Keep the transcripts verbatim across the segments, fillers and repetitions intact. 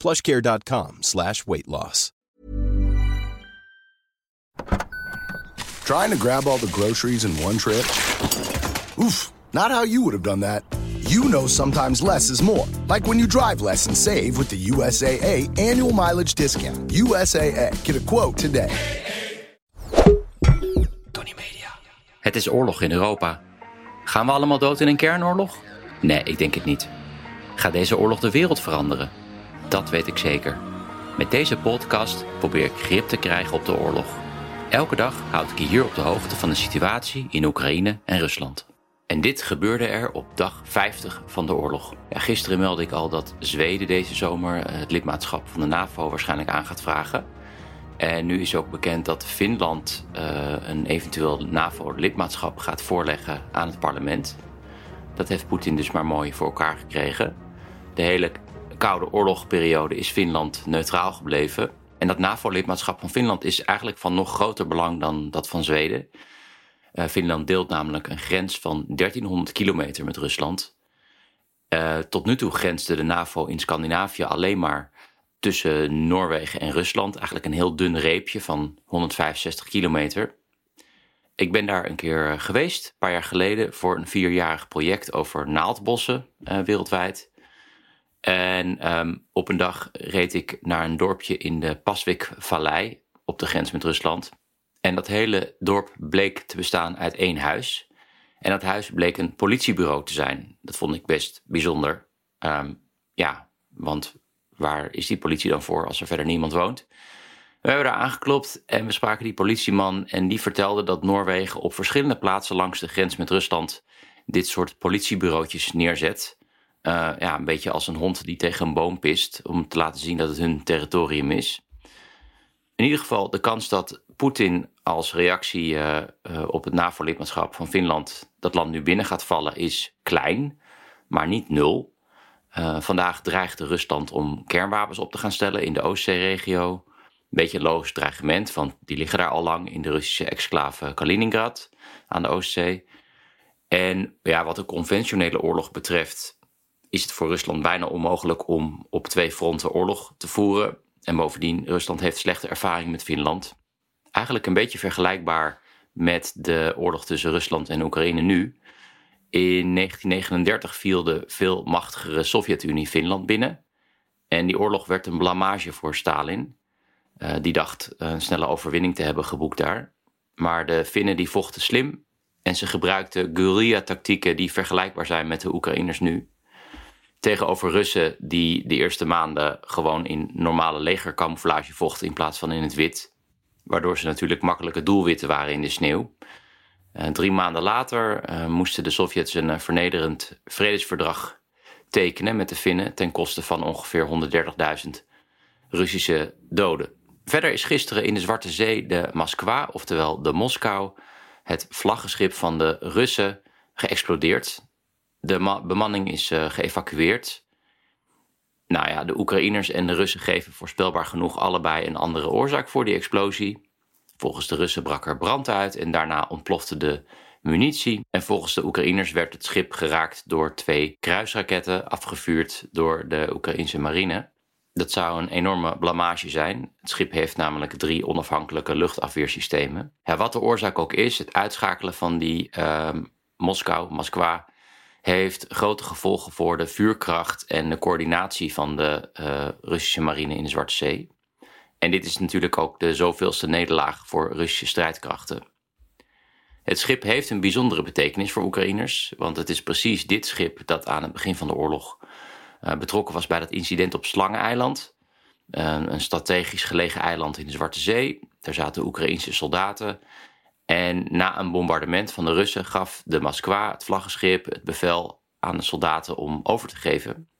plushcare.com slash weight loss. Trying to grab all the groceries in one trip? Oof, not how you would have done that. You know sometimes less is more. Like when you drive less and save with the U S A A annual mileage discount. U S A A, get a quote today. Tonny Media. Het is oorlog in Europa. Gaan we allemaal dood in een kernoorlog? Nee, ik denk het niet. Gaat deze oorlog de wereld veranderen? Dat weet ik zeker. Met deze podcast probeer ik grip te krijgen op de oorlog. Elke dag houd ik je hier op de hoogte van de situatie in Oekraïne en Rusland. En dit gebeurde er op dag vijftig van de oorlog. Ja, gisteren meldde ik al dat Zweden deze zomer het lidmaatschap van de NAVO waarschijnlijk aan gaat vragen. En nu is ook bekend dat Finland uh, een eventueel NAVO-lidmaatschap gaat voorleggen aan het parlement. Dat heeft Poetin dus maar mooi voor elkaar gekregen. De hele Koude Oorlogperiode is Finland neutraal gebleven. En dat NAVO-lidmaatschap van Finland is eigenlijk van nog groter belang dan dat van Zweden. Uh, Finland deelt namelijk een grens van dertienhonderd kilometer met Rusland. Uh, tot nu toe grensde de NAVO in Scandinavië alleen maar tussen Noorwegen en Rusland. Eigenlijk een heel dun reepje van honderdvijfenzestig kilometer. Ik ben daar een keer geweest, een paar jaar geleden, voor een vierjarig project over naaldbossen uh, wereldwijd. En um, op een dag reed ik naar een dorpje in de Pasvikvallei op de grens met Rusland. En dat hele dorp bleek te bestaan uit één huis. En dat huis bleek een politiebureau te zijn. Dat vond ik best bijzonder. Um, ja, want waar is die politie dan voor als er verder niemand woont? We hebben daar aangeklopt en we spraken die politieman. En die vertelde dat Noorwegen op verschillende plaatsen langs de grens met Rusland dit soort politiebureautjes neerzet. Uh, ja, een beetje als een hond die tegen een boom pist, om te laten zien dat het hun territorium is. In ieder geval de kans dat Poetin als reactie uh, uh, op het NAVO-lidmaatschap van Finland dat land nu binnen gaat vallen is klein, maar niet nul. Uh, vandaag dreigde Rusland om kernwapens op te gaan stellen in de Oostzeeregio. Een beetje een logisch dreigement, want die liggen daar al lang in de Russische exclave Kaliningrad aan de Oostzee. En ja, wat de conventionele oorlog betreft is het voor Rusland bijna onmogelijk om op twee fronten oorlog te voeren. En bovendien, Rusland heeft slechte ervaring met Finland. Eigenlijk een beetje vergelijkbaar met de oorlog tussen Rusland en Oekraïne nu. In negentien negenendertig viel de veel machtigere Sovjet-Unie Finland binnen. En die oorlog werd een blamage voor Stalin. Uh, die dacht een snelle overwinning te hebben geboekt daar. Maar de Finnen die vochten slim. En ze gebruikten guerrilla-tactieken die vergelijkbaar zijn met de Oekraïners nu. Tegenover Russen die de eerste maanden gewoon in normale legercamouflage vochten in plaats van in het wit. Waardoor ze natuurlijk makkelijke doelwitten waren in de sneeuw. Uh, drie maanden later uh, moesten de Sovjets een uh, vernederend vredesverdrag tekenen met de Finnen ten koste van ongeveer honderddertigduizend Russische doden. Verder is gisteren in de Zwarte Zee de Moskwa, oftewel de Moskou, het vlaggenschip van de Russen, geëxplodeerd. De ma- bemanning is uh, geëvacueerd. Nou ja, de Oekraïners en de Russen geven voorspelbaar genoeg allebei een andere oorzaak voor die explosie. Volgens de Russen brak er brand uit en daarna ontplofte de munitie. En volgens de Oekraïners werd het schip geraakt door twee kruisraketten, afgevuurd door de Oekraïnse marine. Dat zou een enorme blamage zijn. Het schip heeft namelijk drie onafhankelijke luchtafweersystemen. Ja, wat de oorzaak ook is, het uitschakelen van die uh, Moskou, Moskwa, heeft grote gevolgen voor de vuurkracht en de coördinatie van de uh, Russische marine in de Zwarte Zee. En dit is natuurlijk ook de zoveelste nederlaag voor Russische strijdkrachten. Het schip heeft een bijzondere betekenis voor Oekraïners, want het is precies dit schip dat aan het begin van de oorlog uh, betrokken was bij dat incident op Slangeneiland. Uh, een strategisch gelegen eiland in de Zwarte Zee. Daar zaten Oekraïnse soldaten. En na een bombardement van de Russen gaf de Moskwa, het vlaggenschip, het bevel aan de soldaten om over te geven.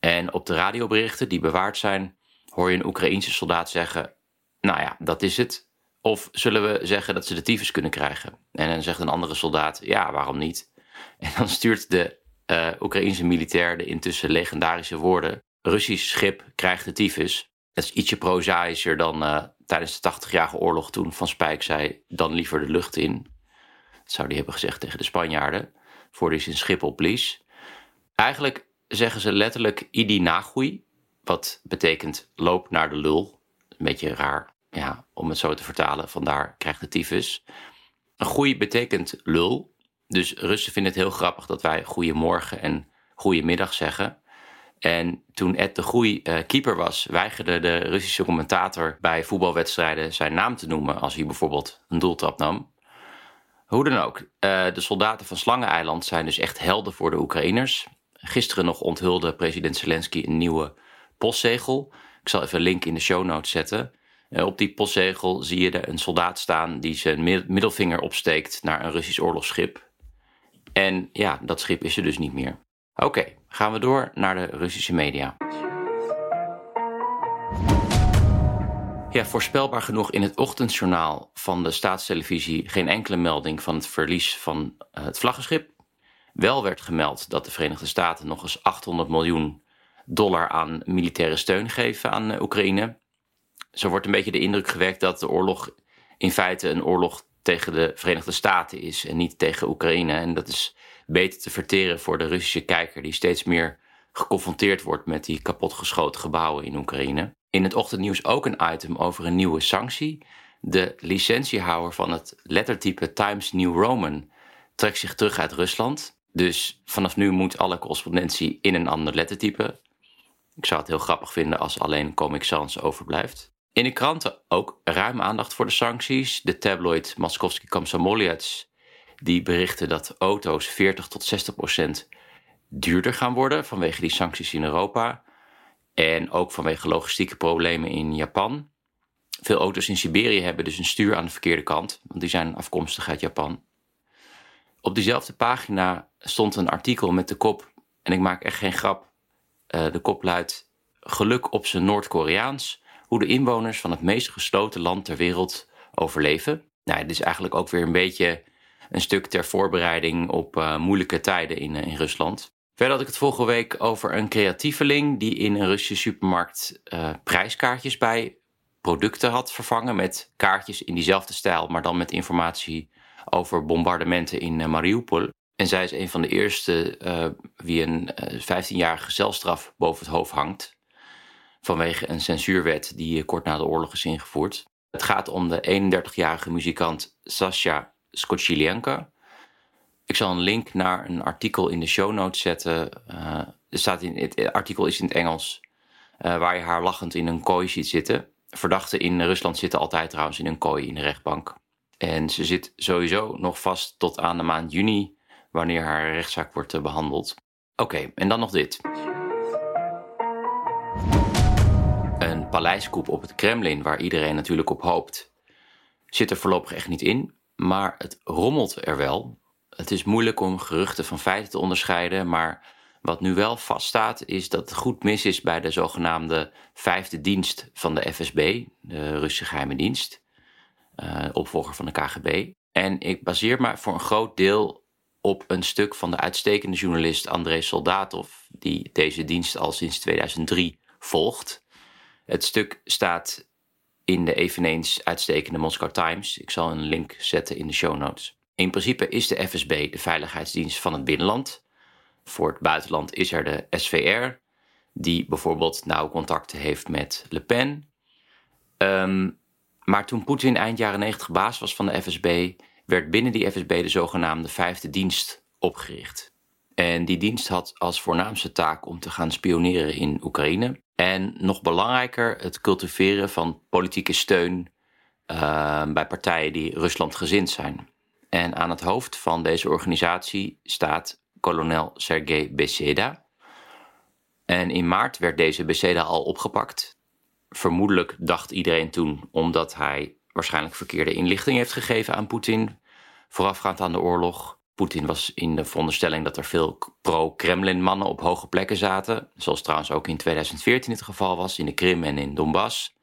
En op de radioberichten die bewaard zijn, hoor je een Oekraïense soldaat zeggen, nou ja, dat is het. Of zullen we zeggen dat ze de tyfus kunnen krijgen? En dan zegt een andere soldaat, ja, waarom niet? En dan stuurt de uh, Oekraïense militair de intussen legendarische woorden, Russisch schip krijgt de tyfus. Dat is ietsje prozaïscher dan uh, tijdens de tachtigjarige oorlog toen Van Spijk zei, dan liever de lucht in. Dat zou die hebben gezegd tegen de Spanjaarden, voordat hij zijn schip opblies. Eigenlijk zeggen ze letterlijk idi nagoei, wat betekent loop naar de lul. Een beetje raar, ja, om het zo te vertalen, vandaar krijgt de tyfus. Een goei betekent lul, dus Russen vinden het heel grappig dat wij goeiemorgen en goeiemiddag zeggen. En toen Ed de Groei uh, keeper was, weigerde de Russische commentator bij voetbalwedstrijden zijn naam te noemen als hij bijvoorbeeld een doeltrap nam. Hoe dan ook, uh, de soldaten van Slangeneiland zijn dus echt helden voor de Oekraïners. Gisteren nog onthulde president Zelensky een nieuwe postzegel. Ik zal even een link in de show notes zetten. Uh, op die postzegel zie je er een soldaat staan die zijn middelvinger opsteekt naar een Russisch oorlogsschip. En ja, dat schip is er dus niet meer. Oké, okay, gaan we door naar de Russische media. Ja, voorspelbaar genoeg in het ochtendjournaal van de staatstelevisie geen enkele melding van het verlies van het vlaggenschip. Wel werd gemeld dat de Verenigde Staten nog eens achthonderd miljoen dollar aan militaire steun geven aan Oekraïne. Zo wordt een beetje de indruk gewekt dat de oorlog in feite een oorlog tegen de Verenigde Staten is en niet tegen Oekraïne. En dat is beter te verteren voor de Russische kijker die steeds meer geconfronteerd wordt met die kapotgeschoten gebouwen in Oekraïne. In het ochtendnieuws ook een item over een nieuwe sanctie. De licentiehouder van het lettertype Times New Roman trekt zich terug uit Rusland. Dus vanaf nu moet alle correspondentie in een ander lettertype. Ik zou het heel grappig vinden als alleen Comic Sans overblijft. In de kranten ook ruim aandacht voor de sancties. De tabloid Moskowski-Komsomolets die berichten dat auto's veertig tot zestig procent duurder gaan worden vanwege die sancties in Europa. En ook vanwege logistieke problemen in Japan. Veel auto's in Siberië hebben dus een stuur aan de verkeerde kant, want die zijn afkomstig uit Japan. Op diezelfde pagina stond een artikel met de kop, en ik maak echt geen grap, de kop luidt geluk op zijn Noord-Koreaans, hoe de inwoners van het meest gesloten land ter wereld overleven. Nou, dit is eigenlijk ook weer een beetje een stuk ter voorbereiding op uh, moeilijke tijden in, uh, in Rusland. Verder had ik het vorige week over een creatieveling die in een Russische supermarkt uh, prijskaartjes bij producten had vervangen met kaartjes in diezelfde stijl, maar dan met informatie over bombardementen in uh, Mariupol. En zij is een van de eerste uh, wie een uh, vijftienjarige celstraf boven het hoofd hangt vanwege een censuurwet die uh, kort na de oorlog is ingevoerd. Het gaat om de eenendertigjarige muzikant Sasha Skochilenko. Ik zal een link naar een artikel in de show notes zetten. Uh, er staat in, het artikel is in het Engels. Uh, waar je haar lachend in een kooi ziet zitten. Verdachten in Rusland zitten altijd trouwens in een kooi in de rechtbank. En ze zit sowieso nog vast tot aan de maand juni, wanneer haar rechtszaak wordt uh, behandeld. Oké, okay, en dan nog dit. Een paleiskoep op het Kremlin, waar iedereen natuurlijk op hoopt, zit er voorlopig echt niet in. Maar het rommelt er wel. Het is moeilijk om geruchten van feiten te onderscheiden, maar wat nu wel vaststaat is dat het goed mis is bij de zogenaamde vijfde dienst van de F S B, de Russische geheime dienst, uh, opvolger van de K G B. En ik baseer me voor een groot deel op een stuk van de uitstekende journalist Andrei Soldatov, die deze dienst al sinds tweeduizend drie volgt. Het stuk staat in de eveneens uitstekende Moscow Times. Ik zal een link zetten in de show notes. In principe is de F S B de veiligheidsdienst van het binnenland. Voor het buitenland is er de S V R, die bijvoorbeeld nauw contacten heeft met Le Pen. Um, maar toen Poetin eind jaren negentig baas was van de F S B, werd binnen die F S B de zogenaamde vijfde dienst opgericht. En die dienst had als voornaamste taak om te gaan spioneren in Oekraïne. En nog belangrijker, het cultiveren van politieke steun uh, bij partijen die Ruslandgezind zijn. En aan het hoofd van deze organisatie staat kolonel Sergei Beseda. En in maart werd deze Beseda al opgepakt. Vermoedelijk dacht iedereen toen, omdat hij waarschijnlijk verkeerde inlichting heeft gegeven aan Poetin, voorafgaand aan de oorlog. Poetin was in de veronderstelling dat er veel pro-Kremlin mannen op hoge plekken zaten. Zoals trouwens ook in tweeduizend veertien het geval was, in de Krim en in Donbass.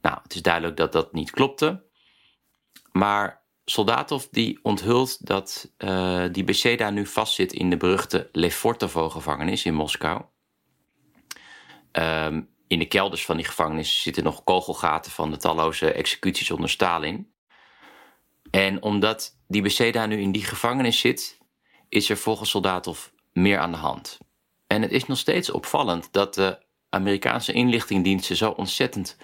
Nou, het is duidelijk dat dat niet klopte. Maar Soldatov die onthult dat uh, die Beseda nu vastzit in de beruchte Lefortovo-gevangenis in Moskou. Um, in de kelders van die gevangenis zitten nog kogelgaten van de talloze executies onder Stalin. En omdat die Beseda nu in die gevangenis zit, is er volgens Soldatov meer aan de hand. En het is nog steeds opvallend dat de Amerikaanse inlichtingendiensten zo ontzettend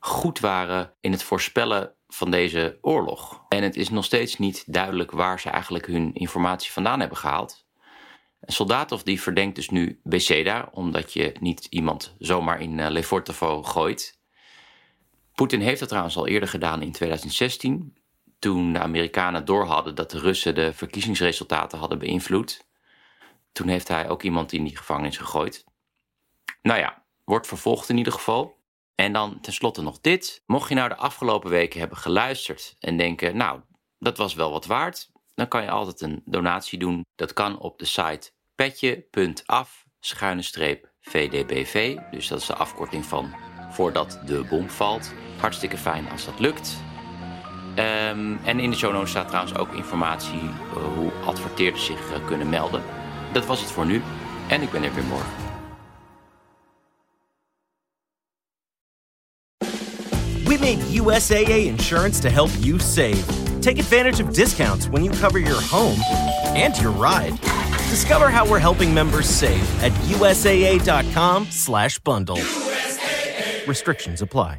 goed waren in het voorspellen van deze oorlog. En het is nog steeds niet duidelijk waar ze eigenlijk hun informatie vandaan hebben gehaald. Soldatov die verdenkt dus nu Beseda, omdat je niet iemand zomaar in Lefortovo gooit. Poetin heeft dat trouwens al eerder gedaan in tweeduizend zestien... toen de Amerikanen doorhadden dat de Russen de verkiezingsresultaten hadden beïnvloed. Toen heeft hij ook iemand in die gevangenis gegooid. Nou ja, wordt vervolgd in ieder geval. En dan tenslotte nog dit. Mocht je nou de afgelopen weken hebben geluisterd en denken, nou, dat was wel wat waard, dan kan je altijd een donatie doen. Dat kan op de site petje punt af schuine streep v d b v. Dus dat is de afkorting van voordat de bom valt. Hartstikke fijn als dat lukt. Um, en in de show notes staat trouwens ook informatie uh, hoe adverteerders zich uh, kunnen melden. Dat was het voor nu en ik ben er weer morgen. We made U S A A insurance to help you save. Take advantage of discounts when you cover your home and your ride. Discover how we're helping members save at u s a a dot com slash bundle. Restrictions apply.